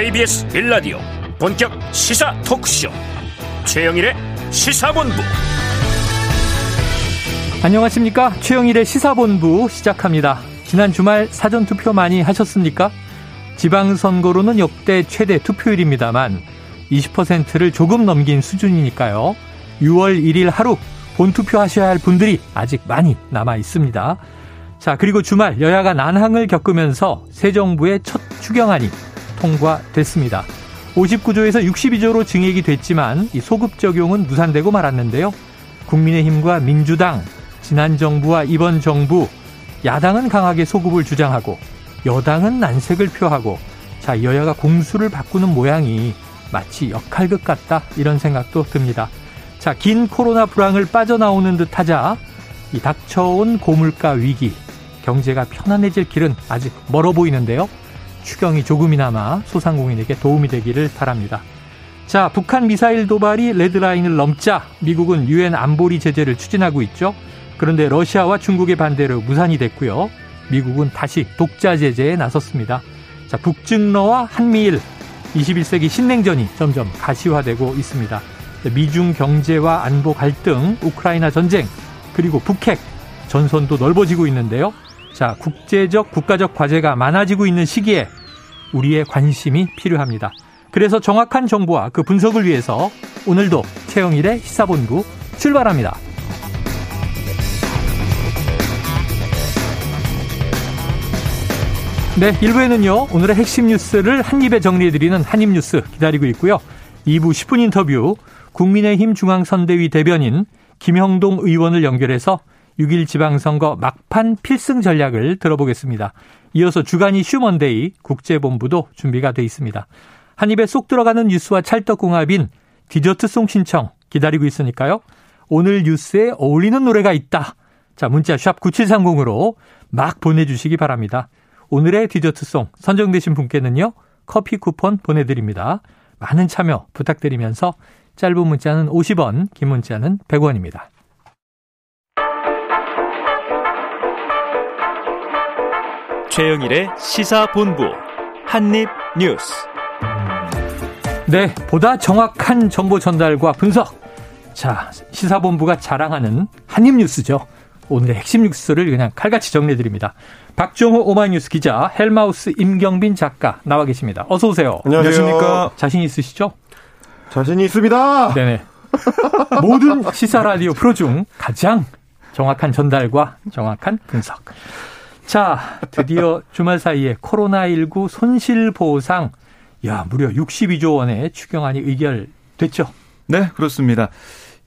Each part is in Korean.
KBS 1라디오 본격 시사 토크쇼 최영일의 시사본부. 안녕하십니까. 최영일의 시사본부 시작합니다. 지난 주말 사전투표 많이 하셨습니까? 지방선거로는 역대 최대 투표율입니다만 20%를 조금 넘긴 수준이니까요. 6월 1일 하루 본투표하셔야 할 분들이 아직 많이 남아 있습니다. 자, 그리고 주말 여야가 난항을 겪으면서 새 정부의 첫 추경안이 통과됐습니다. 59조에서 62조로 증액이 됐지만 이 소급 적용은 무산되고 말았는데요. 국민의힘과 민주당, 지난 정부와 이번 정부, 야당은 강하게 소급을 주장하고 여당은 난색을 표하고, 자, 여야가 공수를 바꾸는 모양이 마치 역할극 같다, 이런 생각도 듭니다. 자, 긴 코로나 불황을 빠져나오는 듯하자 이 닥쳐온 고물가 위기, 경제가 편안해질 길은 아직 멀어 보이는데요. 추경이 조금이나마 소상공인에게 도움이 되기를 바랍니다. 자, 북한 미사일 도발이 레드라인을 넘자 미국은 유엔 안보리 제재를 추진하고 있죠. 그런데 러시아와 중국의 반대로 무산이 됐고요. 미국은 다시 독자 제재에 나섰습니다. 자, 북증러와 한미일, 21세기 신냉전이 점점 가시화되고 있습니다. 미중 경제와 안보 갈등, 우크라이나 전쟁, 그리고 북핵, 전선도 넓어지고 있는데요. 자, 국제적, 국가적 과제가 많아지고 있는 시기에 우리의 관심이 필요합니다. 그래서 정확한 정보와 그 분석을 위해서 오늘도 최영일의 시사본부 출발합니다. 네, 1부에는요, 오늘의 핵심 뉴스를 한입에 정리해드리는 한입뉴스 기다리고 있고요. 2부 10분 인터뷰, 국민의힘 중앙선대위 대변인 김형동 의원을 연결해서 6.1 지방선거 막판 필승 전략을 들어보겠습니다. 이어서 주간 이슈 먼데이 국제본부도 준비가 돼 있습니다. 한 입에 쏙 들어가는 뉴스와 찰떡궁합인 디저트송 신청 기다리고 있으니까요. 오늘 뉴스에 어울리는 노래가 있다. 자, 문자 샵 9730으로 막 보내주시기 바랍니다. 오늘의 디저트송 선정되신 분께는요, 커피 쿠폰 보내드립니다. 많은 참여 부탁드리면서 짧은 문자는 50원, 긴 문자는 100원입니다. 최영일의 시사본부 한입뉴스. 네, 보다 정확한 정보 전달과 분석. 자, 시사본부가 자랑하는 한입뉴스죠. 오늘의 핵심 뉴스를 그냥 칼같이 정리해드립니다. 박정호 오마이뉴스 기자, 헬마우스 임경빈 작가 나와 계십니다. 어서 오세요. 안녕하십니까. 자신 있으시죠? 자신 있습니다. 네네. 모든 시사 라디오 프로 중 가장 정확한 전달과 정확한 분석. 자, 드디어 주말 사이에 코로나19 손실보상, 야, 무려 62조 원의 추경안이 의결됐죠? 네, 그렇습니다.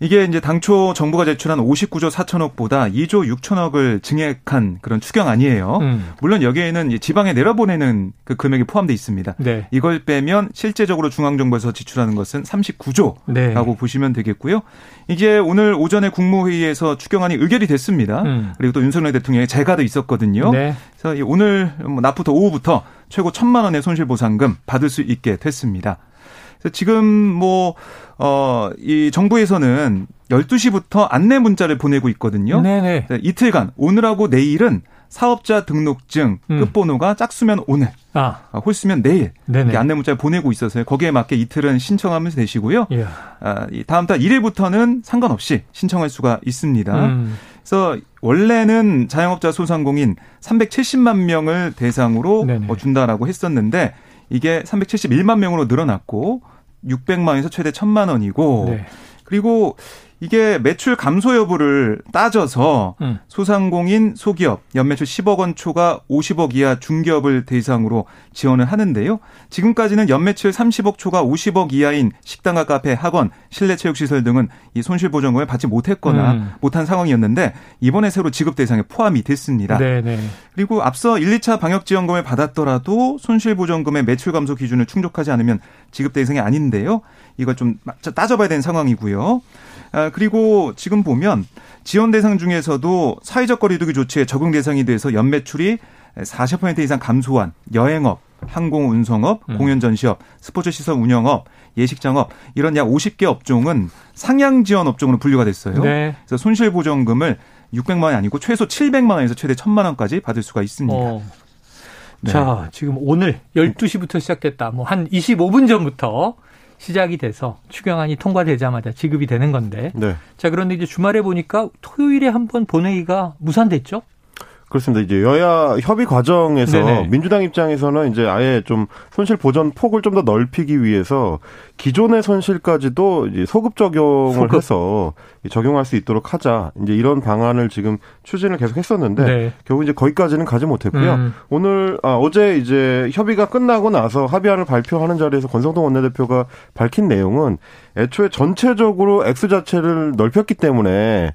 이게 이제 당초 정부가 제출한 59조 4천억보다 2조 6천억을 증액한 그런 추경안이에요. 물론 여기에는 지방에 내려보내는 그 금액이 포함되어 있습니다. 네. 이걸 빼면 실제적으로 중앙정부에서 지출하는 것은 39조라고 네, 보시면 되겠고요. 이게 오늘 오전에 국무회의에서 추경안이 의결이 됐습니다. 그리고 또 윤석열 대통령의 재가도 있었거든요. 네. 그래서 오늘 낮부터 오후부터 최고 1,000만 원의 손실보상금 받을 수 있게 됐습니다. 지금 이 정부에서는 12시부터 안내 문자를 보내고 있거든요. 네네. 이틀간, 오늘하고 내일은 사업자 등록증 끝번호가 짝수면 오늘, 홀수면 내일, 이렇게 안내 문자를 보내고 있어서요. 거기에 맞게 이틀은 신청하면서 되시고요. 예. 다음 달 1일부터는 상관없이 신청할 수가 있습니다. 그래서 원래는 자영업자 소상공인 370만 명을 대상으로 준다라고 했었는데 이게 371만 명으로 늘어났고 600만 원에서 최대 1,000만 원이고 네. 그리고 이게 매출 감소 여부를 따져서 소상공인, 소기업, 연매출 10억 원 초과 50억 이하 중기업을 대상으로 지원을 하는데요. 지금까지는 연매출 30억 초과 50억 이하인 식당과 카페, 학원, 실내체육시설 등은 이 손실보전금을 받지 못했거나 못한 상황이었는데 이번에 새로 지급 대상에 포함이 됐습니다. 네네. 그리고 앞서 1, 2차 방역지원금을 받았더라도 손실보전금의 매출 감소 기준을 충족하지 않으면 지급 대상이 아닌데요. 이걸 좀 따져봐야 되는 상황이고요. 그리고 지금 보면 지원 대상 중에서도 사회적 거리두기 조치에 적용 대상이 돼서 연매출이 40% 이상 감소한 여행업, 항공운송업, 공연전시업, 스포츠시설 운영업, 예식장업 이런 약 50개 업종은 상향지원 업종으로 분류가 됐어요. 네. 그래서 손실보전금을 600만 원이 아니고 최소 700만 원에서 최대 1,000만 원까지 받을 수가 있습니다. 네. 자, 지금 오늘 12시부터 시작됐다. 뭐 한 25분 전부터 시작이 돼서 추경안이 통과되자마자 지급이 되는 건데. 네. 자, 그런데 이제 주말에 보니까 토요일에 한번 본회의가 무산됐죠? 그렇습니다. 이제 여야 협의 과정에서 네네. 민주당 입장에서는 이제 아예 좀 손실 보전 폭을 좀 더 넓히기 위해서 기존의 손실까지도 이제 소급 적용을 해서 적용할 수 있도록 하자. 이제 이런 방안을 지금 추진을 계속 했었는데 네. 결국 이제 거기까지는 가지 못했고요. 오늘 어제 이제 협의가 끝나고 나서 합의안을 발표하는 자리에서 권성동 원내대표가 밝힌 내용은 애초에 전체적으로 액수 자체를 넓혔기 때문에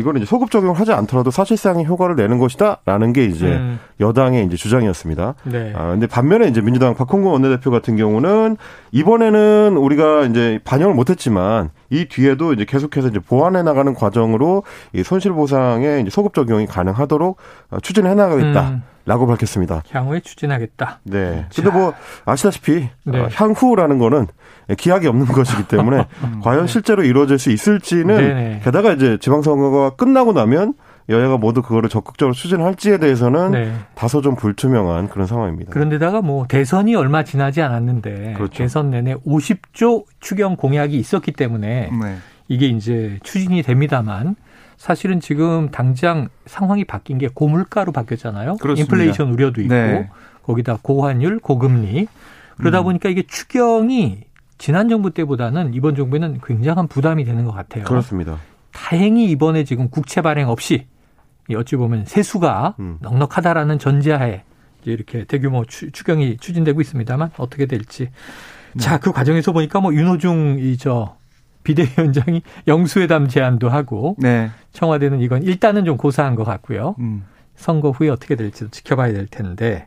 이거는 이제 소급 적용을 하지 않더라도 사실상의 효과를 내는 것이다라는 게 이제 여당의 이제 주장이었습니다. 네. 근데 반면에 이제 민주당 박홍근 원내대표 같은 경우는 이번에는 우리가 이제 반영을 못했지만 이 뒤에도 이제 계속해서 이제 보완해 나가는 과정으로 이 손실 보상의 이제 소급 적용이 가능하도록 추진해 나가겠다. 라고 밝혔습니다. 향후에 추진하겠다. 네. 근데 뭐 아시다시피 네. 향후라는 거는 기약이 없는 것이기 때문에 과연 실제로 이루어질 수 있을지는 네네. 게다가 이제 지방선거가 끝나고 나면 여야가 모두 그거를 적극적으로 추진할지에 대해서는 네. 다소 좀 불투명한 그런 상황입니다. 그런데다가 뭐 대선이 얼마 지나지 않았는데 그렇죠. 대선 내내 50조 추경 공약이 있었기 때문에 네. 이게 이제 추진이 됩니다만 사실은 지금 당장 상황이 바뀐 게 고물가로 바뀌었잖아요. 그렇습니다. 인플레이션 우려도 있고 네. 거기다 고환율, 고금리. 그러다 보니까 이게 추경이 지난 정부 때보다는 이번 정부에는 굉장한 부담이 되는 것 같아요. 그렇습니다. 다행히 이번에 지금 국채 발행 없이 어찌 보면 세수가 넉넉하다라는 전제하에 이렇게 대규모 추경이 추진되고 있습니다만 어떻게 될지. 자, 그 과정에서 보니까 뭐 윤호중 비대위원장이 영수회담 제안도 하고 네. 청와대는 이건 일단은 좀 고사한 것 같고요. 선거 후에 어떻게 될지도 지켜봐야 될 텐데.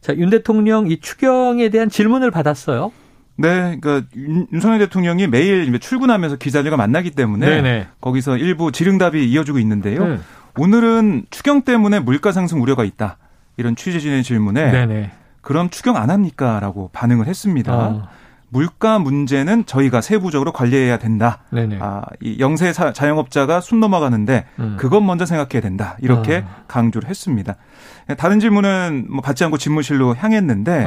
자, 윤 대통령 이 추경에 대한 질문을 받았어요. 네, 그러니까 윤석열 대통령이 매일 출근하면서 기자들과 만나기 때문에 네네. 거기서 일부 질의응답이 이어지고 있는데요. 오늘은 추경 때문에 물가 상승 우려가 있다. 이런 취재진의 질문에 네네. 그럼 추경 안 합니까? 라고 반응을 했습니다. 물가 문제는 저희가 세부적으로 관리해야 된다. 네네. 이 영세 자영업자가 숨 넘어가는데 그것 먼저 생각해야 된다. 이렇게 강조를 했습니다. 다른 질문은 뭐 받지 않고 집무실로 향했는데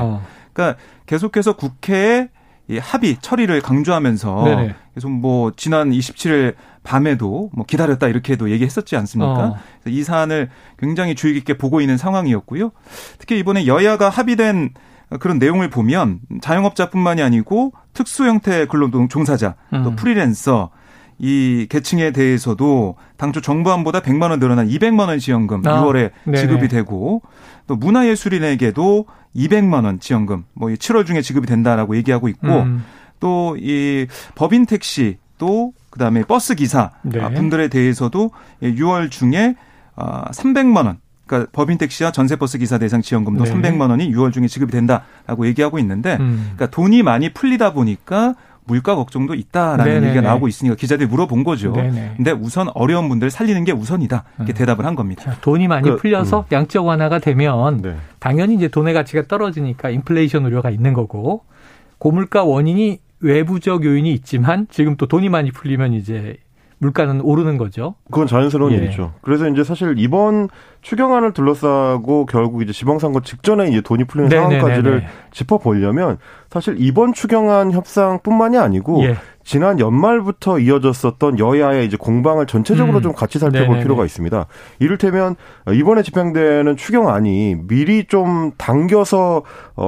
그러니까 계속해서 국회에 이 합의 처리를 강조하면서 네네. 계속 뭐 지난 27일 밤에도 뭐 기다렸다 이렇게도 얘기했었지 않습니까? 그래서 이 사안을 굉장히 주의 깊게 보고 있는 상황이었고요. 특히 이번에 여야가 합의된 그런 내용을 보면 자영업자뿐만이 아니고 특수 형태 근로노동 종사자, 또 프리랜서 이 계층에 대해서도 당초 정부안보다 100만 원 늘어난 200만 원 지원금 6월에 네네. 지급이 되고 또 문화예술인에게도 200만 원 지원금 뭐 7월 중에 지급이 된다라고 얘기하고 있고 또 이 법인 택시 또 그다음에 버스 기사 네. 분들에 대해서도 6월 중에 300만 원 그러니까 법인 택시와 전세버스 기사 대상 지원금도 네. 300만 원이 6월 중에 지급이 된다라고 얘기하고 있는데 그러니까 돈이 많이 풀리다 보니까 물가 걱정도 있다라는 네네네. 얘기가 나오고 있으니까 기자들이 물어본 거죠. 네네. 근데 우선 어려운 분들 살리는 게 우선이다. 이렇게 대답을 한 겁니다. 자, 돈이 많이 풀려서 양적 완화가 되면 네. 당연히 이제 돈의 가치가 떨어지니까 인플레이션 우려가 있는 거고 고물가 원인이 외부적 요인이 있지만 지금 또 돈이 많이 풀리면 이제 물가는 오르는 거죠. 그건 자연스러운 예. 일이죠. 그래서 이제 사실 이번 추경안을 둘러싸고 결국 이제 지방선거 직전에 이제 돈이 풀리는 네네네네. 상황까지를 짚어보려면 사실 이번 추경안 협상뿐만이 아니고 예. 지난 연말부터 이어졌었던 여야의 이제 공방을 전체적으로 좀 같이 살펴볼 네네네. 필요가 있습니다. 이를테면 이번에 집행되는 추경안이 미리 좀 당겨서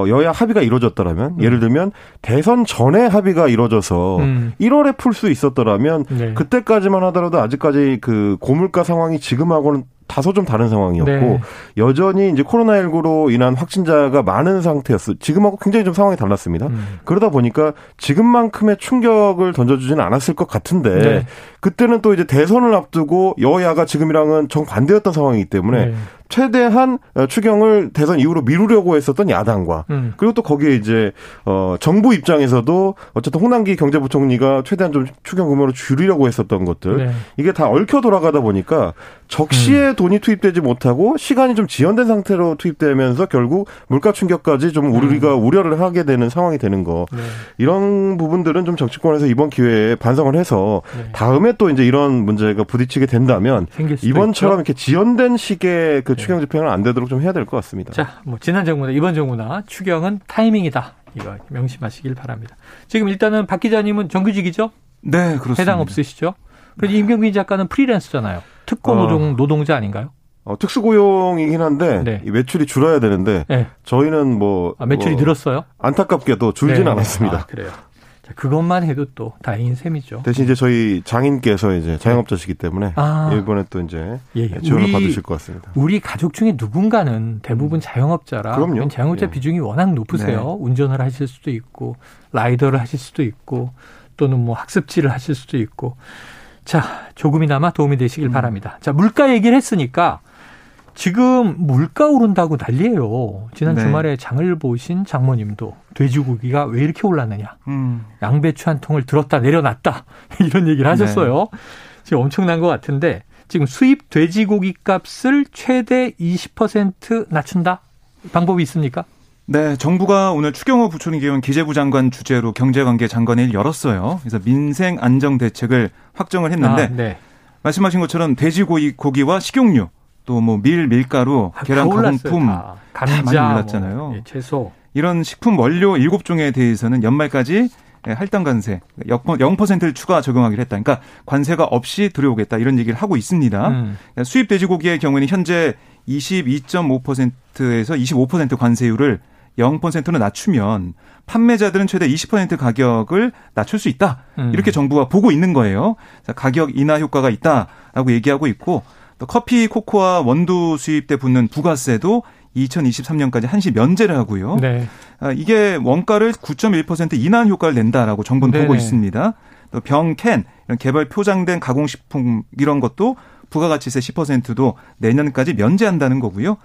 여야 합의가 이루어졌더라면 예를 들면 대선 전에 합의가 이루어져서 1월에 풀 수 있었더라면 네. 그때까지만 하더라도 아직까지 그 고물가 상황이 지금하고는 다소 좀 다른 상황이었고 네. 여전히 이제 코로나19로 인한 확진자가 많은 상태였어요. 지금하고 굉장히 좀 상황이 달랐습니다. 그러다 보니까 지금만큼의 충격을 던져주지는 않았을 것 같은데 네. 그때는 또 이제 대선을 앞두고 여야가 지금이랑은 정반대였던 상황이기 때문에 네. 최대한 추경을 대선 이후로 미루려고 했었던 야당과 그리고 또 거기에 이제 정부 입장에서도 어쨌든 홍남기 경제부총리가 최대한 좀 추경 규모를 줄이려고 했었던 것들 네. 이게 다 얽혀 돌아가다 보니까 적시에 돈이 투입되지 못하고 시간이 좀 지연된 상태로 투입되면서 결국 물가 충격까지 좀 우리가 우려를 하게 되는 상황이 되는 거 네. 이런 부분들은 좀 정치권에서 이번 기회에 반성을 해서 네. 다음에 또 이제 이런 문제가 부딪히게 된다면 이번처럼 있죠? 이렇게 지연된 식의 그 추경 집행은 안 되도록 좀 해야 될 것 같습니다. 자, 뭐 지난 정부나 이번 정부나 추경은 타이밍이다. 이거 명심하시길 바랍니다. 지금 일단은 박 기자님은 정규직이죠? 네, 그렇습니다. 해당 없으시죠? 그리고 임경빈 작가는 프리랜서잖아요. 특권 노동자 아닌가요? 특수고용이긴 한데 네. 이 매출이 줄어야 되는데 네. 저희는 매출이 늘었어요? 안타깝게도 줄진 네. 않았습니다. 아, 그래요. 자, 그것만 해도 또 다행인 셈이죠. 대신 이제 저희 장인께서 이제 자영업자시기 때문에 이번에 또 이제 지원을 받으실 것 같습니다. 우리 가족 중에 누군가는 대부분 자영업자라 그럼요. 자영업자 비중이 워낙 높으세요. 네. 운전을 하실 수도 있고 라이더를 하실 수도 있고 또는 학습지를 하실 수도 있고. 자, 조금이나마 도움이 되시길 바랍니다. 자, 물가 얘기를 했으니까 지금 물가 오른다고 난리예요. 지난 주말에 장을 보신 장모님도 돼지고기가 왜 이렇게 올랐느냐. 양배추 한 통을 들었다 내려놨다 이런 얘기를 하셨어요. 네. 지금 엄청난 것 같은데 지금 수입 돼지고기 값을 최대 20% 낮춘다. 방법이 있습니까? 네, 정부가 오늘 추경호 부총리 겸 기재부 장관 주재로 경제관계 장관회의를 열었어요. 그래서 민생 안정 대책을 확정을 했는데 말씀하신 것처럼 돼지고기와 식용유, 또 밀, 밀가루, 계란 가공품 다 많이 올랐잖아요. 채소 이런 식품 원료 7종에 대해서는 연말까지 할당 관세 0%를 추가 적용하기로 했다. 그러니까 관세가 없이 들어오겠다 이런 얘기를 하고 있습니다. 수입 돼지고기의 경우에는 현재 22.5%에서 25% 관세율을 0%로 낮추면 판매자들은 최대 20% 가격을 낮출 수 있다. 이렇게 정부가 보고 있는 거예요. 가격 인하 효과가 있다라고 얘기하고 있고 또 커피, 코코아, 원두 수입 때 붙는 부가세도 2023년까지 한시 면제를 하고요. 네. 이게 원가를 9.1% 인하한 효과를 낸다라고 정부는 보고 있습니다. 또 병, 캔, 이런 개발 포장된 가공식품 이런 것도 부가가치세 10%도 내년까지 면제한다는 거고요.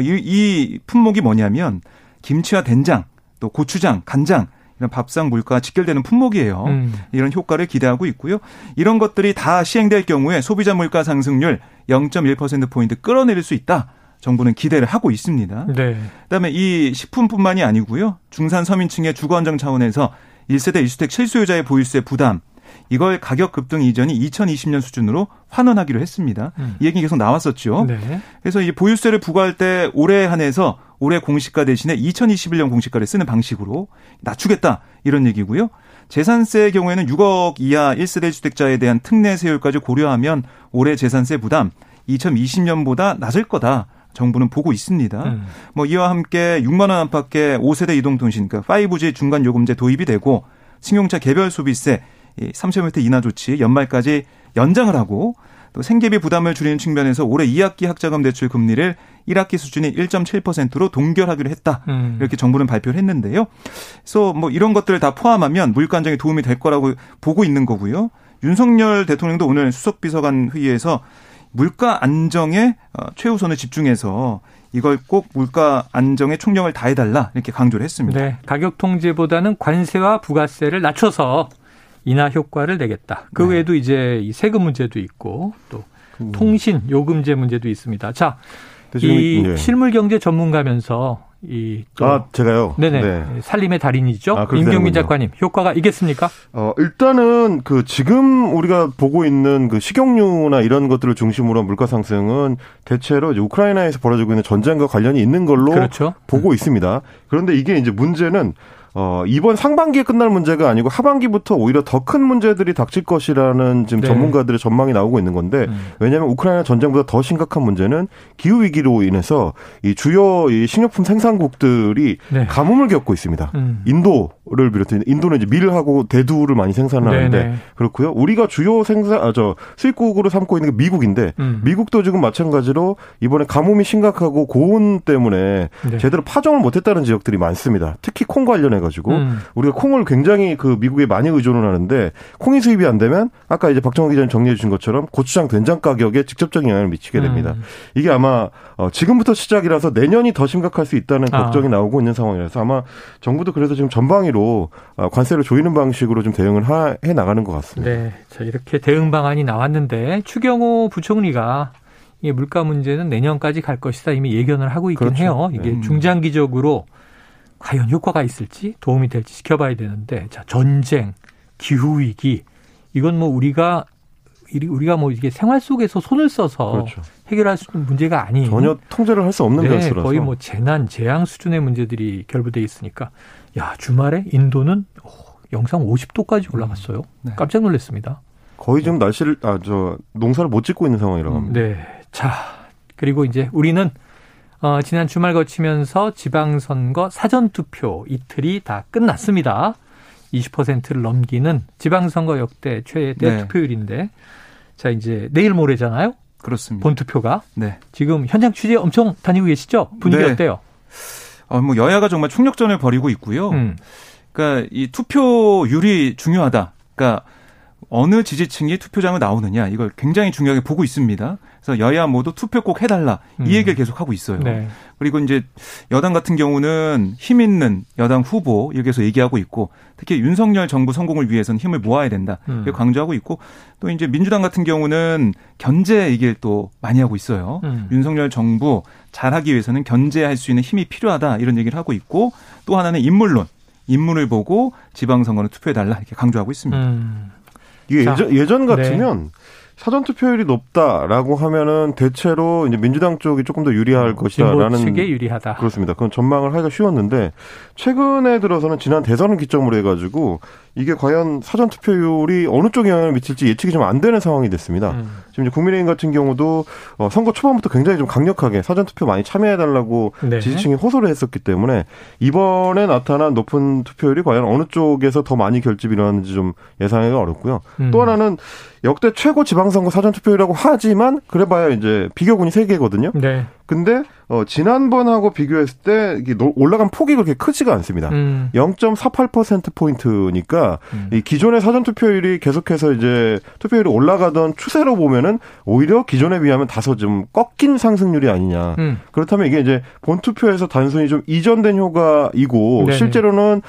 이 품목이 뭐냐면 김치와 된장, 또 고추장, 간장 이런 밥상 물가와 직결되는 품목이에요. 이런 효과를 기대하고 있고요. 이런 것들이 다 시행될 경우에 소비자 물가 상승률 0.1%포인트 끌어내릴 수 있다. 정부는 기대를 하고 있습니다. 네. 그다음에 이 식품뿐만이 아니고요. 중산 서민층의 주거 안정 차원에서 1세대 1주택 실수요자의 보유세 부담. 이걸 가격 급등 이전이 2020년 수준으로 환원하기로 했습니다. 이 얘기 계속 나왔었죠. 네. 그래서 이 보유세를 부과할 때 올해 한해서 올해 공시가 대신에 2021년 공시가를 쓰는 방식으로 낮추겠다 이런 얘기고요. 재산세의 경우에는 6억 이하 1세대 주택자에 대한 특례 세율까지 고려하면 올해 재산세 부담 2020년보다 낮을 거다. 정부는 보고 있습니다. 이와 함께 6만 원 안팎의 5세대 이동통신, 그러니까 5G 중간 요금제 도입이 되고 승용차 개별 소비세 30% 인하 조치 연말까지 연장을 하고 또 생계비 부담을 줄이는 측면에서 올해 2학기 학자금 대출 금리를 1학기 수준인 1.7%로 동결하기로 했다. 이렇게 정부는 발표를 했는데요. 그래서 이런 것들을 다 포함하면 물가 안정에 도움이 될 거라고 보고 있는 거고요. 윤석열 대통령도 오늘 수석비서관 회의에서 물가 안정에 최우선을 집중해서 이걸 꼭 물가 안정에 총력을 다해달라 이렇게 강조를 했습니다. 네, 가격 통제보다는 관세와 부가세를 낮춰서 인하 효과를 내겠다. 그 외에도 이제 이 세금 문제도 있고 또 통신 요금제 문제도 있습니다. 자, 이 실물 경제 전문가면서 제가요. 네네. 네. 살림의 달인이죠. 임경빈 작가님, 효과가 있겠습니까? 일단은 지금 우리가 보고 있는 식용유나 이런 것들을 중심으로 한 물가 상승은 대체로 이제 우크라이나에서 벌어지고 있는 전쟁과 관련이 있는 걸로 그렇죠. 보고 있습니다. 그런데 이게 이제 문제는 이번 상반기에 끝날 문제가 아니고 하반기부터 오히려 더 큰 문제들이 닥칠 것이라는 지금 전문가들의 전망이 나오고 있는 건데 왜냐하면 우크라이나 전쟁보다 더 심각한 문제는 기후 위기로 인해서 이 주요 이 식료품 생산국들이 가뭄을 겪고 있습니다. 인도를 비롯해 인도는 이제 밀하고 대두를 많이 생산을 하는데 그렇고요. 우리가 주요 수입국으로 삼고 있는 게 미국인데 미국도 지금 마찬가지로 이번에 가뭄이 심각하고 고온 때문에 제대로 파종을 못했다는 지역들이 많습니다. 특히 콩 관련해 가지고 우리가 콩을 굉장히 미국에 많이 의존을 하는데 콩이 수입이 안 되면 아까 이제 박정호 기자님 정리해 주신 것처럼 고추장, 된장 가격에 직접적인 영향을 미치게 됩니다. 이게 아마 지금부터 시작이라서 내년이 더 심각할 수 있다는 걱정이 나오고 있는 상황이라서 아마 정부도 그래서 지금 전방위로 관세를 조이는 방식으로 좀 대응을 해 나가는 것 같습니다. 네, 자 이렇게 대응 방안이 나왔는데 추경호 부총리가 이 물가 문제는 내년까지 갈 것이다 이미 예견을 하고 있긴 해요. 이게 중장기적으로 과연 효과가 있을지 도움이 될지 지켜봐야 되는데 자 전쟁, 기후위기 이건 우리가 우리가 뭐 이게 생활 속에서 손을 써서 그렇죠. 해결할 수 있는 문제가 아닌 전혀 통제를 할 수 없는 변수라서 거의 뭐 재난, 재앙 수준의 문제들이 결부되어 있으니까 야 주말에 인도는 영상 50도까지 올라갔어요. 네. 깜짝 놀랐습니다. 거의 지금 날씨를 농사를 못 짓고 있는 상황이라고 합니다. 네, 자 그리고 이제 우리는 지난 주말 거치면서 지방선거 사전투표 이틀이 다 끝났습니다. 20%를 넘기는 지방선거 역대 최대 네. 투표율인데 자 이제 내일 모레잖아요. 그렇습니다. 본투표가. 네. 지금 현장 취재 엄청 다니고 계시죠? 분위기 네. 어때요? 뭐 여야가 정말 총력전을 벌이고 있고요. 그러니까 이 투표율이 중요하다. 그러니까 어느 지지층이 투표장에 나오느냐 이걸 굉장히 중요하게 보고 있습니다. 그래서 여야 모두 투표 꼭 해달라 이 얘기를 계속하고 있어요. 네. 그리고 이제 여당 같은 경우는 힘 있는 여당 후보 이렇게 해서 얘기하고 있고 특히 윤석열 정부 성공을 위해서는 힘을 모아야 된다. 강조하고 있고 또 이제 민주당 같은 경우는 견제 얘기를 또 많이 하고 있어요. 윤석열 정부 잘하기 위해서는 견제할 수 있는 힘이 필요하다 이런 얘기를 하고 있고 또 하나는 인물론. 인물을 보고 지방선거는 투표해달라 이렇게 강조하고 있습니다. 이게 예전 같으면 네. 사전 투표율이 높다라고 하면은 대체로 이제 민주당 쪽이 조금 더 유리할 것이다라는 측에 유리하다. 그렇습니다. 그건 전망을 하기가 쉬웠는데 최근에 들어서는 지난 대선을 기점으로 해가지고 이게 과연 사전 투표율이 어느 쪽에 영향을 미칠지 예측이 좀 안 되는 상황이 됐습니다. 지금 이제 국민의힘 같은 경우도 선거 초반부터 굉장히 좀 강력하게 사전 투표 많이 참여해달라고 네. 지지층이 호소를 했었기 때문에 이번에 나타난 높은 투표율이 과연 어느 쪽에서 더 많이 결집이 일어났는지 좀 예상하기가 어렵고요. 또 하나는 역대 최고 지방선거 사전 투표율이라고 하지만 그래봐야 이제 비교군이 3개거든요. 네. 근데 지난번하고 비교했을 때 이게 올라간 폭이 그렇게 크지가 않습니다. 0.48%포인트니까 이 기존의 사전투표율이 계속해서 이제 투표율이 올라가던 추세로 보면은 오히려 기존에 비하면 다소 좀 꺾인 상승률이 아니냐. 그렇다면 이게 이제 본투표에서 단순히 좀 이전된 효과이고 네네. 실제로는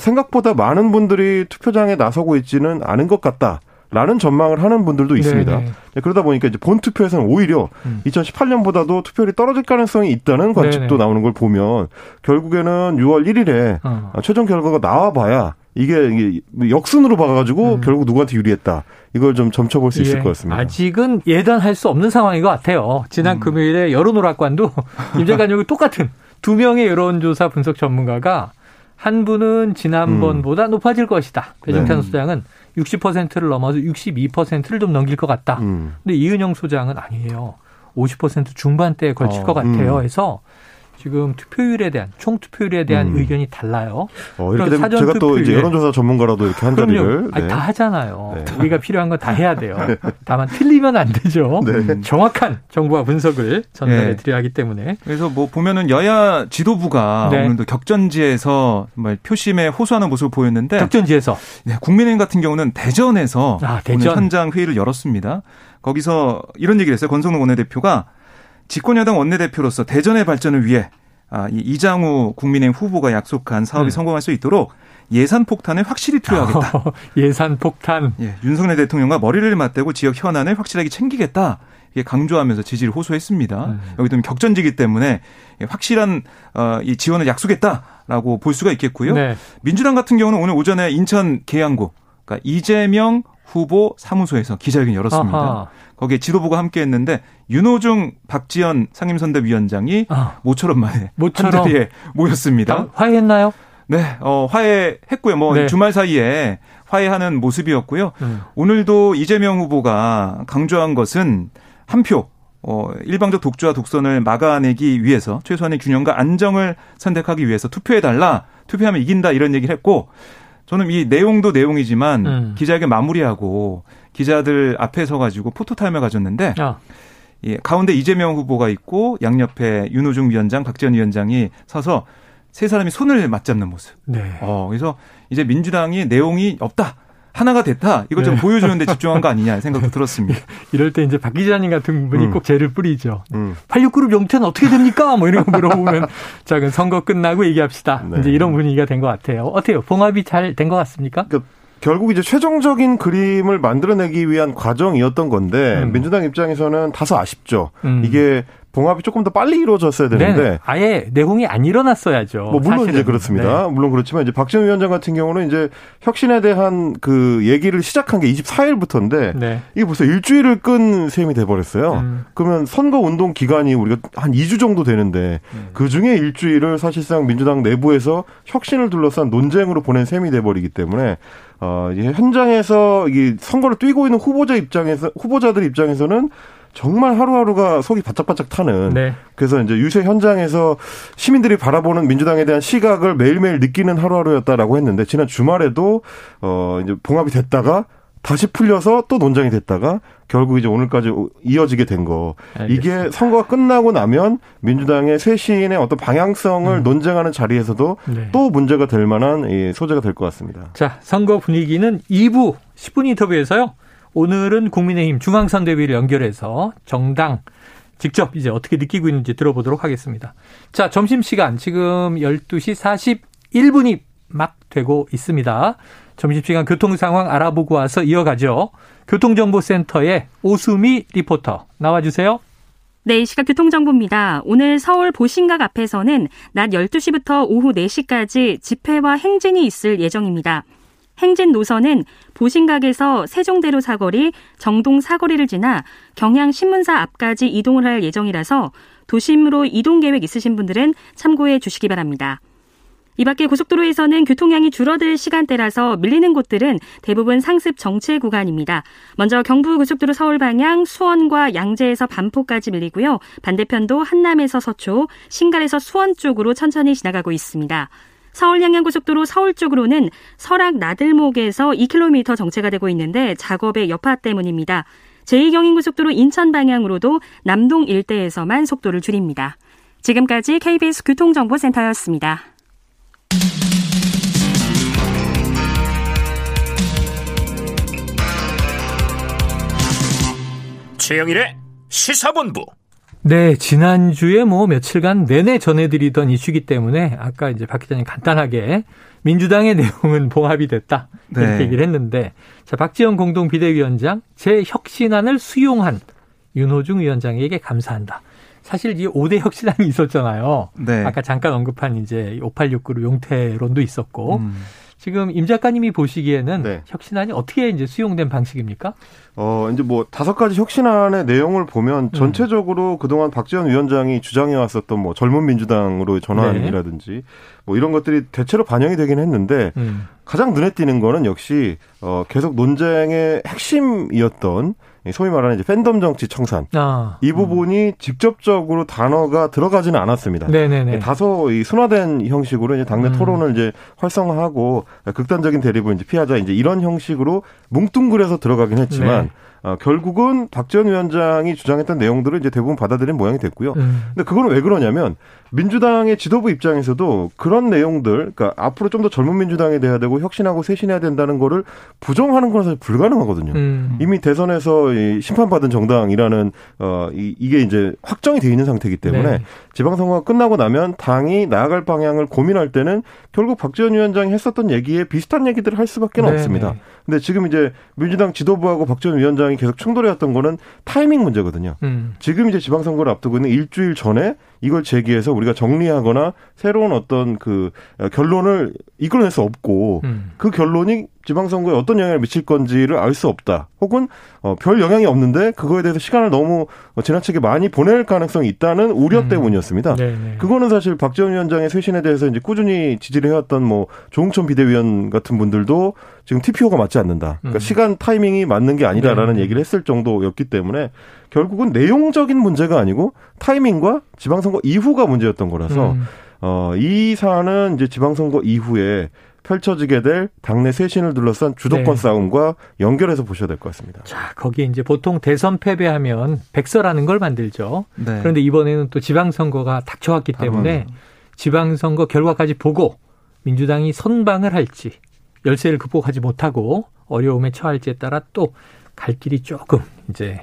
생각보다 많은 분들이 투표장에 나서고 있지는 않은 것 같다. 라는 전망을 하는 분들도 있습니다. 네네. 그러다 보니까 이제 본 투표에서는 오히려 2018년보다도 투표율이 떨어질 가능성이 있다는 관측도 네네. 나오는 걸 보면 결국에는 6월 1일에 최종 결과가 나와봐야 이게 역순으로 봐가지고 결국 누구한테 유리했다. 이걸 좀 점쳐볼 수 있을 것 같습니다. 아직은 예단할 수 없는 상황인 것 같아요. 지난 금요일에 여론오락관도 임재관역이 똑같은 두 명의 여론조사 분석 전문가가 한 분은 지난번보다 높아질 것이다. 배정찬 네. 소장은 60%를 넘어서 62%를 좀 넘길 것 같다. 근데 이은영 소장은 아니에요. 50% 중반대에 걸칠 것 같아요. 해서 지금 투표율에 대한 총투표율에 대한 의견이 달라요. 이렇게 되면 제가 또 이제 여론조사 전문가라도 이렇게 한 자리를 네. 다 하잖아요. 네. 우리가 필요한 건 다 해야 돼요. 다만 틀리면 안 되죠. 네. 정확한 정보와 분석을 전달해 드려야 하기 때문에. 그래서 뭐 보면은 여야 지도부가 네. 오늘도 격전지에서 정말 표심에 호소하는 모습을 보였는데 격전지에서 네, 국민의힘 같은 경우는 대전에서 대전. 오늘 현장 회의를 열었습니다. 거기서 이런 얘기를 했어요. 권성동 원내대표가 집권여당 원내대표로서 대전의 발전을 위해 이장우 국민의힘 후보가 약속한 사업이 성공할 수 있도록 예산 폭탄을 확실히 투여하겠다. 예산 폭탄. 예, 윤석열 대통령과 머리를 맞대고 지역 현안을 확실하게 챙기겠다. 이게 강조하면서 지지를 호소했습니다. 여기 보면 격전지기 때문에 확실한 이 지원을 약속했다라고 볼 수가 있겠고요. 네. 민주당 같은 경우는 오늘 오전에 인천 계양구 그러니까 이재명 후보 사무소에서 기자회견 열었습니다. 아하. 거기에 지도부가 함께했는데 윤호중 박지원 상임선대위원장이 모처럼 만에 한 자리에 모였습니다. 화해했나요? 네, 화해했고요. 뭐 네. 주말 사이에 화해하는 모습이었고요. 오늘도 이재명 후보가 강조한 것은 한 표. 일방적 독주와 독선을 막아내기 위해서 최소한의 균형과 안정을 선택하기 위해서 투표해달라. 투표하면 이긴다 이런 얘기를 했고 저는 이 내용도 내용이지만 기자회견 마무리하고 기자들 앞에 서가지고 포토타임을 가졌는데 예, 가운데 이재명 후보가 있고 양옆에 윤호중 위원장, 박지원 위원장이 서서 세 사람이 손을 맞잡는 모습. 네. 그래서 이제 민주당이 내용이 없다. 하나가 됐다. 이걸 좀 보여주는데 집중한 거 아니냐 생각도 들었습니다. 이럴 때 이제 박 기자님 같은 분이 꼭 죄를 뿌리죠. 86그룹 영태는 어떻게 됩니까? 뭐 이런 거 물어보면 자, 그럼 선거 끝나고 얘기합시다. 네. 이제 이런 분위기가 된 것 같아요. 어때요? 봉합이 잘 된 것 같습니까? 결국 이제 최종적인 그림을 만들어내기 위한 과정이었던 건데 민주당 입장에서는 다소 아쉽죠. 이게 봉합이 조금 더 빨리 이루어졌어야 되는데 네네. 아예 내공이 안 일어났어야죠. 뭐 물론 사실은. 이제 그렇습니다. 네. 물론 그렇지만 이제 박지원 위원장 같은 경우는 이제 혁신에 대한 그 얘기를 시작한 게 24일부터인데 네. 이게 벌써 일주일을 끈 셈이 돼버렸어요. 그러면 선거 운동 기간이 우리가 한 2주 정도 되는데 그 중에 일주일을 사실상 민주당 내부에서 혁신을 둘러싼 논쟁으로 보낸 셈이 돼버리기 때문에 현장에서 이 선거를 뛰고 있는 후보자들 입장에서는. 정말 하루하루가 속이 바짝바짝 타는. 네. 그래서 이제 유세 현장에서 시민들이 바라보는 민주당에 대한 시각을 매일매일 느끼는 하루하루였다라고 했는데 지난 주말에도 이제 봉합이 됐다가 다시 풀려서 또 논쟁이 됐다가 결국 이제 오늘까지 이어지게 된 거. 알겠습니다. 이게 선거가 끝나고 나면 민주당의 새 시인의 어떤 방향성을 논쟁하는 자리에서도 네. 또 문제가 될 만한 소재가 될 것 같습니다. 자, 선거 분위기는 2부 10분 인터뷰에서요. 오늘은 국민의힘 중앙선대위를 연결해서 정당 직접 이제 어떻게 느끼고 있는지 들어보도록 하겠습니다. 자, 점심시간 지금 12시 41분이 막 되고 있습니다. 점심시간 교통상황 알아보고 와서 이어가죠. 교통정보센터의 오수미 리포터 나와주세요. 네, 이 시각 교통정보입니다. 오늘 서울 보신각 앞에서는 낮 12시부터 오후 4시까지 집회와 행진이 있을 예정입니다. 행진 노선은 보신각에서 세종대로 사거리, 정동 사거리를 지나 경향신문사 앞까지 이동을 할 예정이라서 도심으로 이동 계획 있으신 분들은 참고해 주시기 바랍니다. 이 밖에 고속도로에서는 교통량이 줄어들 시간대라서 밀리는 곳들은 대부분 상습 정체 구간입니다. 먼저 경부고속도로 서울 방향 수원과 양재에서 반포까지 밀리고요. 반대편도 한남에서 서초, 신갈에서 수원 쪽으로 천천히 지나가고 있습니다. 서울 양양고속도로 서울 쪽으로는 설악 나들목에서 2km 정체가 되고 있는데 작업의 여파 때문입니다. 제2경인고속도로 인천 방향으로도 남동 일대에서만 속도를 줄입니다. 지금까지 KBS 교통정보센터였습니다. 최영일의 시사본부. 네, 지난주에 며칠간 내내 전해드리던 이슈이기 때문에 아까 이제 박 기자님 간단하게 민주당의 내용은 봉합이 됐다. 이렇게 네. 얘기를 했는데 자, 박지원 공동 비대위원장 제 혁신안을 수용한 윤호중 위원장에게 감사한다. 사실 이 5대 혁신안이 있었잖아요. 네. 아까 잠깐 언급한 이제 5869로 용태론도 있었고 지금 임 작가님이 보시기에는 네. 혁신안이 어떻게 이제 수용된 방식입니까? 이제 뭐 5가지 혁신안의 내용을 보면 전체적으로 그동안 박지원 위원장이 주장해 왔었던 뭐 젊은 민주당으로의 전환이라든지 네. 뭐 이런 것들이 대체로 반영이 되긴 했는데 가장 눈에 띄는 거는 역시 계속 논쟁의 핵심이었던 소위 말하는 이제 팬덤 정치 청산. 이 부분이 직접적으로 단어가 들어가지는 않았습니다. 네네네. 다소 이 순화된 형식으로 이제 당내 토론을 이제 활성화하고 극단적인 대립을 이제 피하자 이제 이런 형식으로 뭉뚱그려서 들어가긴 했지만 네. 결국은 박지원 위원장이 주장했던 내용들을 이제 대부분 받아들인 모양이 됐고요. 근데 그건 왜 그러냐면 민주당의 지도부 입장에서도 그런 내용들, 그러니까 앞으로 좀 더 젊은 민주당이 돼야 되고 혁신하고 쇄신해야 된다는 거를 부정하는 건 사실 불가능하거든요. 이미 대선에서 심판받은 정당이라는 이게 이제 확정이 돼 있는 상태이기 때문에 네. 지방선거가 끝나고 나면 당이 나아갈 방향을 고민할 때는 결국 박지원 위원장이 했었던 얘기에 비슷한 얘기들을 할 수밖에 네. 없습니다. 근데 지금 이제 민주당 지도부하고 박지원 위원장이 계속 충돌해왔던 거는 타이밍 문제거든요. 지금 이제 지방선거를 앞두고 있는 일주일 전에 이걸 제기해서 우리가 정리하거나 새로운 어떤 그 결론을 이끌어낼 수 없고 그 결론이 지방선거에 어떤 영향을 미칠 건지를 알 수 없다. 혹은 별 영향이 없는데 그거에 대해서 시간을 너무 지나치게 많이 보낼 가능성이 있다는 우려 때문이었습니다. 네네. 그거는 사실 박지원 위원장의 쇄신에 대해서 이제 꾸준히 지지를 해왔던 뭐 조응천 비대위원 같은 분들도 지금 TPO가 맞지 않는다. 그러니까 시간 타이밍이 맞는 게 아니다라는 네네. 얘기를 했을 정도였기 때문에 결국은 내용적인 문제가 아니고 타이밍과 지방선거 이후가 문제였던 거라서 이 사안은 이제 지방선거 이후에 펼쳐지게 될 당내 쇄신을 둘러싼 주도권 네. 싸움과 연결해서 보셔야 될 것 같습니다. 자, 거기에 이제 보통 대선 패배하면 백서라는 걸 만들죠. 네. 그런데 이번에는 또 지방선거가 닥쳐왔기 때문에 지방선거 결과까지 보고 민주당이 선방을 할지 열세를 극복하지 못하고 어려움에 처할지에 따라 또 갈 길이 조금 이제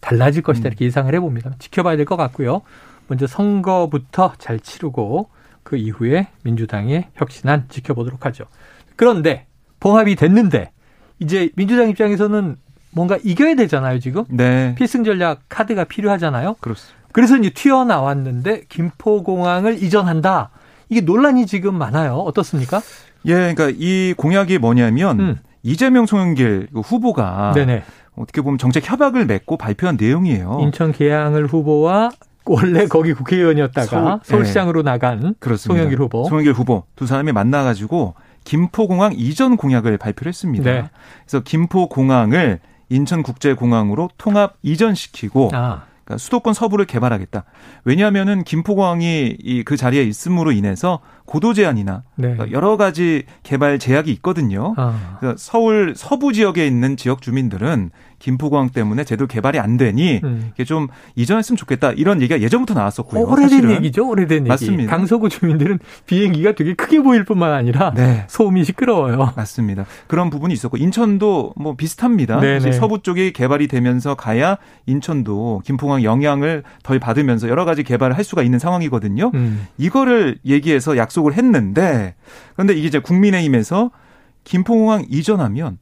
달라질 것이다 이렇게 예상을 해봅니다. 지켜봐야 될 것 같고요. 먼저 선거부터 잘 치르고 그 이후에 민주당의 혁신안 지켜보도록 하죠. 그런데 봉합이 됐는데 이제 민주당 입장에서는 뭔가 이겨야 되잖아요, 지금. 네. 필승 전략 카드가 필요하잖아요. 그렇습니다. 그래서 이제 튀어나왔는데 김포공항을 이전한다. 이게 논란이 지금 많아요. 어떻습니까? 예, 그러니까 이 공약이 뭐냐면 이재명, 송영길 후보가 네네. 어떻게 보면 정책 협약을 맺고 발표한 내용이에요. 인천 계양을 후보와 원래 거기 국회의원이었다가 서울시장으로 네. 나간 그렇습니다. 송영길 후보 두 사람이 만나가지고 김포공항 이전 공약을 발표를 했습니다. 네. 그래서 김포공항을 인천국제공항으로 통합 이전시키고 그러니까 수도권 서부를 개발하겠다. 왜냐하면은 김포공항이 그 자리에 있음으로 인해서 고도 제한이나 네. 그러니까 여러 가지 개발 제약이 있거든요. 그러니까 서울 서부 지역에 있는 지역 주민들은 김포공항 때문에 제대로 개발이 안 되니 이게 좀 이전했으면 좋겠다 이런 얘기가 예전부터 나왔었고요. 오래된 얘기죠. 맞습니다. 강서구 주민들은 비행기가 되게 크게 보일 뿐만 아니라 네. 소음이 시끄러워요. 맞습니다. 그런 부분이 있었고 인천도 뭐 비슷합니다. 사실 서부 쪽이 개발이 되면서 가야 인천도 김포공항 영향을 덜 받으면서 여러 가지 개발을 할 수가 있는 상황이거든요. 이거를 얘기해서 약속을 했는데 그런데 이게 이제 국민의힘에서 김포공항 이전하면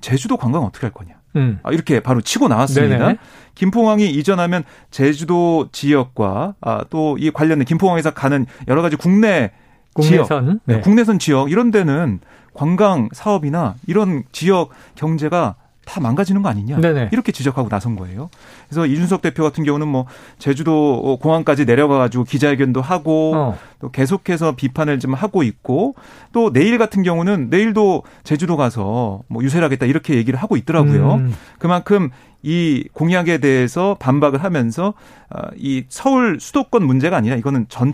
제주도 관광 어떻게 할 거냐. 이렇게 바로 치고 나왔습니다. 네네. 김포공항이 이전하면 제주도 지역과 또 이 관련된 김포공항에서 가는 여러 가지 국내선 지역, 네. 국내선 지역 이런 데는 관광 사업이나 이런 지역 경제가 다 망가지는 거 아니냐 네네. 이렇게 지적하고 나선 거예요. 그래서 이준석 대표 같은 경우는 뭐 제주도 공항까지 내려가가지고 기자회견도 하고 또 계속해서 비판을 좀 하고 있고 또 내일 같은 경우는 내일도 제주도 가서 뭐 유세하겠다 이렇게 얘기를 하고 있더라고요. 그만큼 이 공약에 대해서 반박을 하면서 이 서울 수도권 문제가 아니라 이거는 전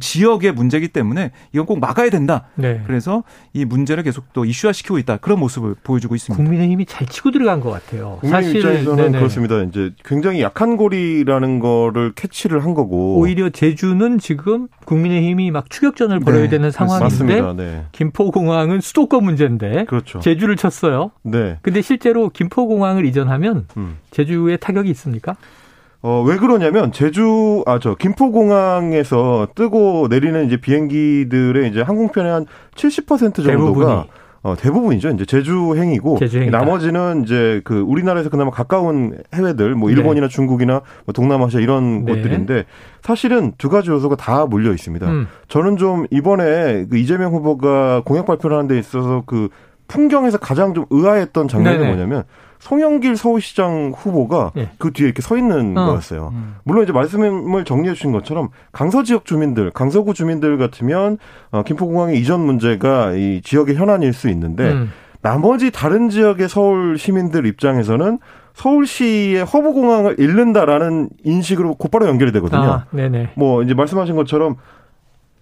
지역의 문제이기 때문에 이건 꼭 막아야 된다. 네. 그래서 이 문제를 계속 또 이슈화시키고 있다. 그런 모습을 보여주고 있습니다. 국민의힘이 잘 치고 들어간 것 같아요. 국민의 입장에서는 네네. 그렇습니다. 이제 굉장히 약한 고리라는 거를 캐치를 한 거고. 오히려 제주는 지금 국민의힘이 막 추격전을 벌여야 네. 되는 상황인데 네. 김포공항은 수도권 문제인데 그렇죠. 제주를 쳤어요. 네. 근데 실제로 김포공항을 이전하면 제주에 타격이 있습니까? 왜 그러냐면 김포공항에서 뜨고 내리는 이제 비행기들의 이제 항공편의 한 70% 정도가 대부분이죠. 이제 제주행이고 나머지는 이제 그 우리나라에서 그나마 가까운 해외들 뭐 일본이나 네. 중국이나 뭐 동남아시아 이런 네. 곳들인데 사실은 두 가지 요소가 다 몰려 있습니다. 저는 좀 이번에 그 이재명 후보가 공약 발표를 하는 데 있어서 그 풍경에서 가장 좀 의아했던 장면이 네네. 뭐냐면 송영길 서울시장 후보가 예. 그 뒤에 이렇게 서 있는 거였어요. 물론 이제 말씀을 정리해 주신 것처럼 강서 지역 주민들, 강서구 주민들 같으면 김포공항의 이전 문제가 이 지역의 현안일 수 있는데 나머지 다른 지역의 서울 시민들 입장에서는 서울시의 허브공항을 잇는다라는 인식으로 곧바로 연결이 되거든요. 네네. 뭐 이제 말씀하신 것처럼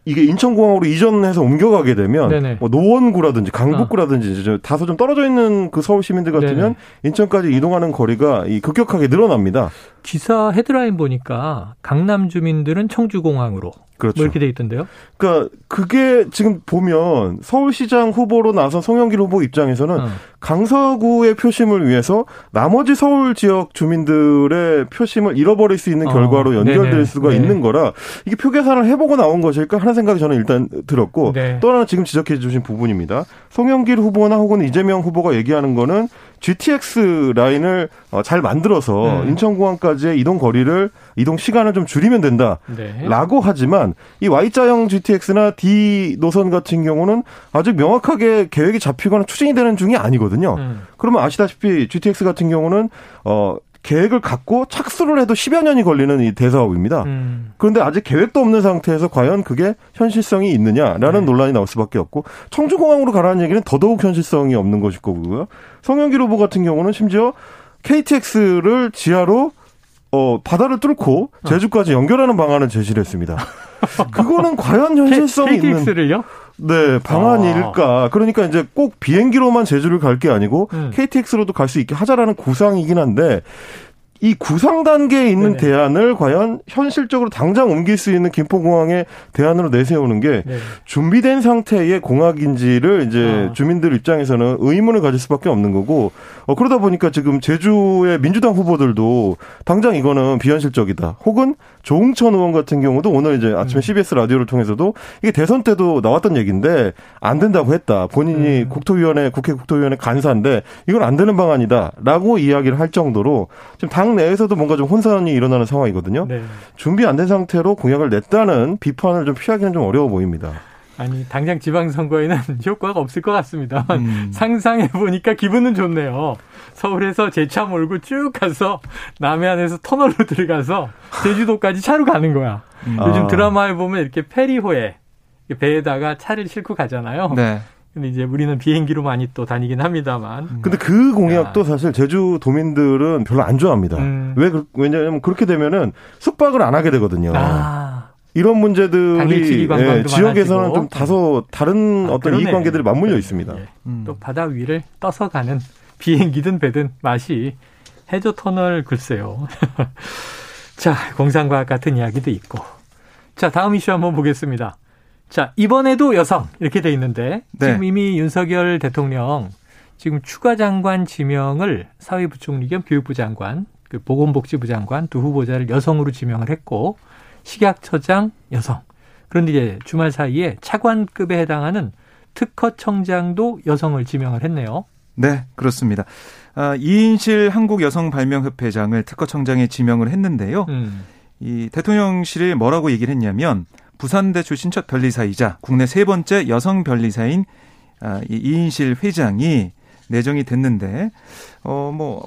이게 인천공항으로 이전해서 옮겨가게 되면 뭐 노원구라든지 강북구라든지 이제 다소 좀 떨어져 있는 그 서울 시민들 같으면 네네. 인천까지 이동하는 거리가 급격하게 늘어납니다. 기사 헤드라인 보니까 강남 주민들은 청주공항으로 그렇죠. 뭐 이렇게 돼 있던데요. 그러니까 그게 지금 보면 서울시장 후보로 나선 송영길 후보 입장에서는 강서구의 표심을 위해서 나머지 서울 지역 주민들의 표심을 잃어버릴 수 있는 결과로 연결될 네네. 수가 네. 있는 거라 이게 표 계산을 해보고 나온 것일까 하는 생각이 저는 일단 들었고 네. 또 하나 지금 지적해 주신 부분입니다. 송영길 후보나 혹은 이재명 후보가 얘기하는 거는 GTX 라인을 잘 만들어서 인천공항까지의 이동 시간을 좀 줄이면 된다라고 네. 하지만 이 Y자형 GTX나 D 노선 같은 경우는 아직 명확하게 계획이 잡히거나 추진이 되는 중이 아니거든요. 그러면 아시다시피 GTX 같은 경우는 계획을 갖고 착수를 해도 10여 년이 걸리는 이 대사업입니다. 그런데 아직 계획도 없는 상태에서 과연 그게 현실성이 있느냐라는 네. 논란이 나올 수밖에 없고 청주공항으로 가라는 얘기는 더더욱 현실성이 없는 것일 거고요. 송영길 후보 같은 경우는 심지어 KTX를 지하로 바다를 뚫고 제주까지 연결하는 방안을 제시를 했습니다. 그거는 과연 현실성이 있는 KTX를요? 네, 방안일까. 그러니까 이제 꼭 비행기로만 제주를 갈 게 아니고 KTX로도 갈 수 있게 하자라는 구상이긴 한데 이 구상 단계에 있는 네네. 대안을 과연 현실적으로 당장 옮길 수 있는 김포공항의 대안으로 내세우는 게 네네. 준비된 상태의 공항인지를 이제 주민들 입장에서는 의문을 가질 수밖에 없는 거고 그러다 보니까 지금 제주의 민주당 후보들도 당장 이거는 비현실적이다. 혹은 조응천 의원 같은 경우도 오늘 이제 아침에 CBS 라디오를 통해서도 이게 대선 때도 나왔던 얘기인데 안 된다고 했다. 본인이 국회 국토위원회 간사인데 이건 안 되는 방안이다라고 이야기를 할 정도로 지금 당 내에서도 뭔가 좀 혼선이 일어나는 상황이거든요. 네. 준비 안 된 상태로 공약을 냈다는 비판을 좀 피하기는 좀 어려워 보입니다. 아니 당장 지방선거에는 효과가 없을 것 같습니다. 상상해보니까 기분은 좋네요. 서울에서 제 차 몰고 쭉 가서 남해안에서 터널로 들어가서 제주도까지 차로 가는 거야. 요즘 드라마에 보면 이렇게 페리호에 배에다가 차를 싣고 가잖아요. 네. 근데 이제 우리는 비행기로 많이 또 다니긴 합니다만. 근데 그 공약도 사실 제주도민들은 별로 안 좋아합니다. 왜냐하면 그렇게 되면은 숙박을 안 하게 되거든요. 이런 문제들이 예, 지역에서는 많아지고. 좀 다소 다른 어떤 그러네. 이익관계들이 맞물려 있습니다. 예. 또 바다 위를 떠서 가는 비행기든 배든 맛이 해저 터널 글쎄요. 자, 공상과학 같은 이야기도 있고. 자, 다음 이슈 한번 보겠습니다. 자, 이번에도 여성 이렇게 돼 있는데 네. 지금 이미 윤석열 대통령 지금 추가 장관 지명을 사회부총리 겸 교육부 장관, 그 보건복지부 장관 두 후보자를 여성으로 지명을 했고 식약처장 여성. 그런데 이제 주말 사이에 차관급에 해당하는 특허청장도 여성을 지명을 했네요. 네, 그렇습니다. 이인실 한국여성발명협회장을 특허청장에 지명을 했는데요. 이 대통령실이 뭐라고 얘기를 했냐면 부산대 출신 첫 변리사이자 국내 세 번째 여성 변리사인 이인실 회장이 내정이 됐는데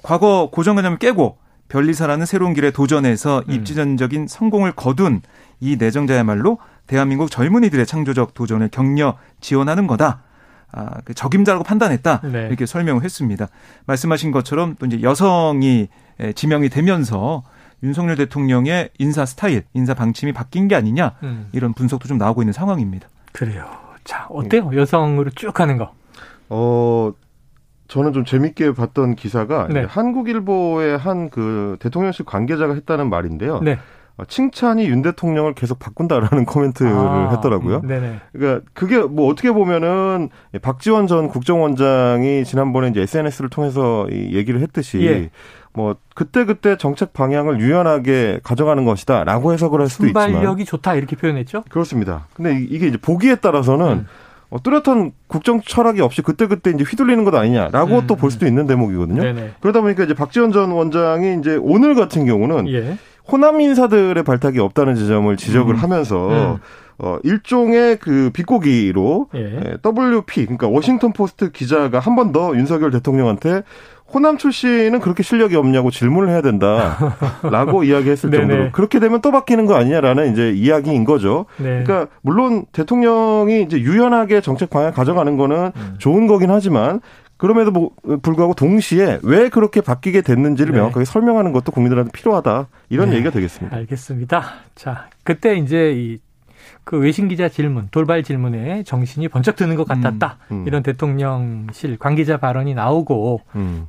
과거 고정관념을 깨고 변리사라는 새로운 길에 도전해서 입지전적인 성공을 거둔 이 내정자야말로 대한민국 젊은이들의 창조적 도전을 격려 지원하는 거다. 그 적임자라고 판단했다. 네. 이렇게 설명을 했습니다. 말씀하신 것처럼 또 이제 여성이 지명이 되면서 윤석열 대통령의 인사 스타일, 인사 방침이 바뀐 게 아니냐 이런 분석도 좀 나오고 있는 상황입니다. 그래요. 자, 어때요? 여성으로 쭉 가는 거. 저는 좀 재밌게 봤던 기사가 네. 한국일보의 한 그 대통령실 관계자가 했다는 말인데요. 네. 칭찬이 윤 대통령을 계속 바꾼다라는 코멘트를 했더라고요. 네네. 그러니까 그게 뭐 어떻게 보면은 박지원 전 국정원장이 지난번에 이제 SNS를 통해서 이 얘기를 했듯이 예. 뭐 그때그때 정책 방향을 유연하게 가져가는 것이다라고 해석을 할 수도 있지만 순발력이 좋다 이렇게 표현했죠? 그렇습니다. 근데 이게 이제 보기에 따라서는 뚜렷한 국정 철학이 없이 그때그때 이제 휘둘리는 것 아니냐라고 또 볼 수도 있는 대목이거든요. 네네. 그러다 보니까 이제 박지원 전 원장이 이제 오늘 같은 경우는 예. 호남 인사들의 발탁이 없다는 지점을 지적을 하면서 일종의 그 비꼬기로 예. WP 그러니까 워싱턴 포스트 기자가 한 번 더 윤석열 대통령한테 호남 출신은 그렇게 실력이 없냐고 질문을 해야 된다라고 이야기했을 정도로 그렇게 되면 또 바뀌는 거 아니냐라는 이제 이야기인 거죠. 네. 그러니까 물론 대통령이 이제 유연하게 정책 방향 가져가는 거는 좋은 거긴 하지만 그럼에도 불구하고 동시에 왜 그렇게 바뀌게 됐는지를 네. 명확하게 설명하는 것도 국민들한테 필요하다. 이런 네. 얘기가 되겠습니다. 알겠습니다. 자, 그때 이제 그 외신 기자 질문, 돌발 질문에 정신이 번쩍 드는 것 같았다. 이런 대통령실 관계자 발언이 나오고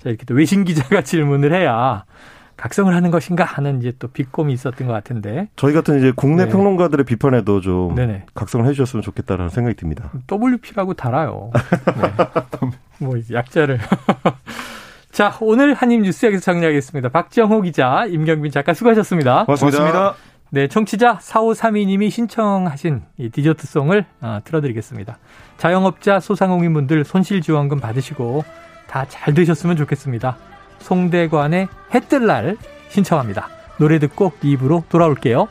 자, 이렇게 또 외신 기자가 질문을 해야 각성을 하는 것인가 하는 이제 또 비꼼이 있었던 것 같은데 저희 같은 이제 국내 네. 평론가들의 비판에도 좀 네네. 각성을 해주셨으면 좋겠다라는 생각이 듭니다. WP라고 달아요. 네. 뭐 이제 약자를. 자, 오늘 한입뉴스 여기서 정리하겠습니다. 박정호 기자, 임경빈 작가 수고하셨습니다. 고맙습니다. 네, 청취자 4532님이 신청하신 이 디저트송을 틀어드리겠습니다. 자영업자 소상공인분들 손실지원금 받으시고 다 잘 되셨으면 좋겠습니다. 송대관의 해뜰날 신청합니다. 노래 듣고 2부로 돌아올게요.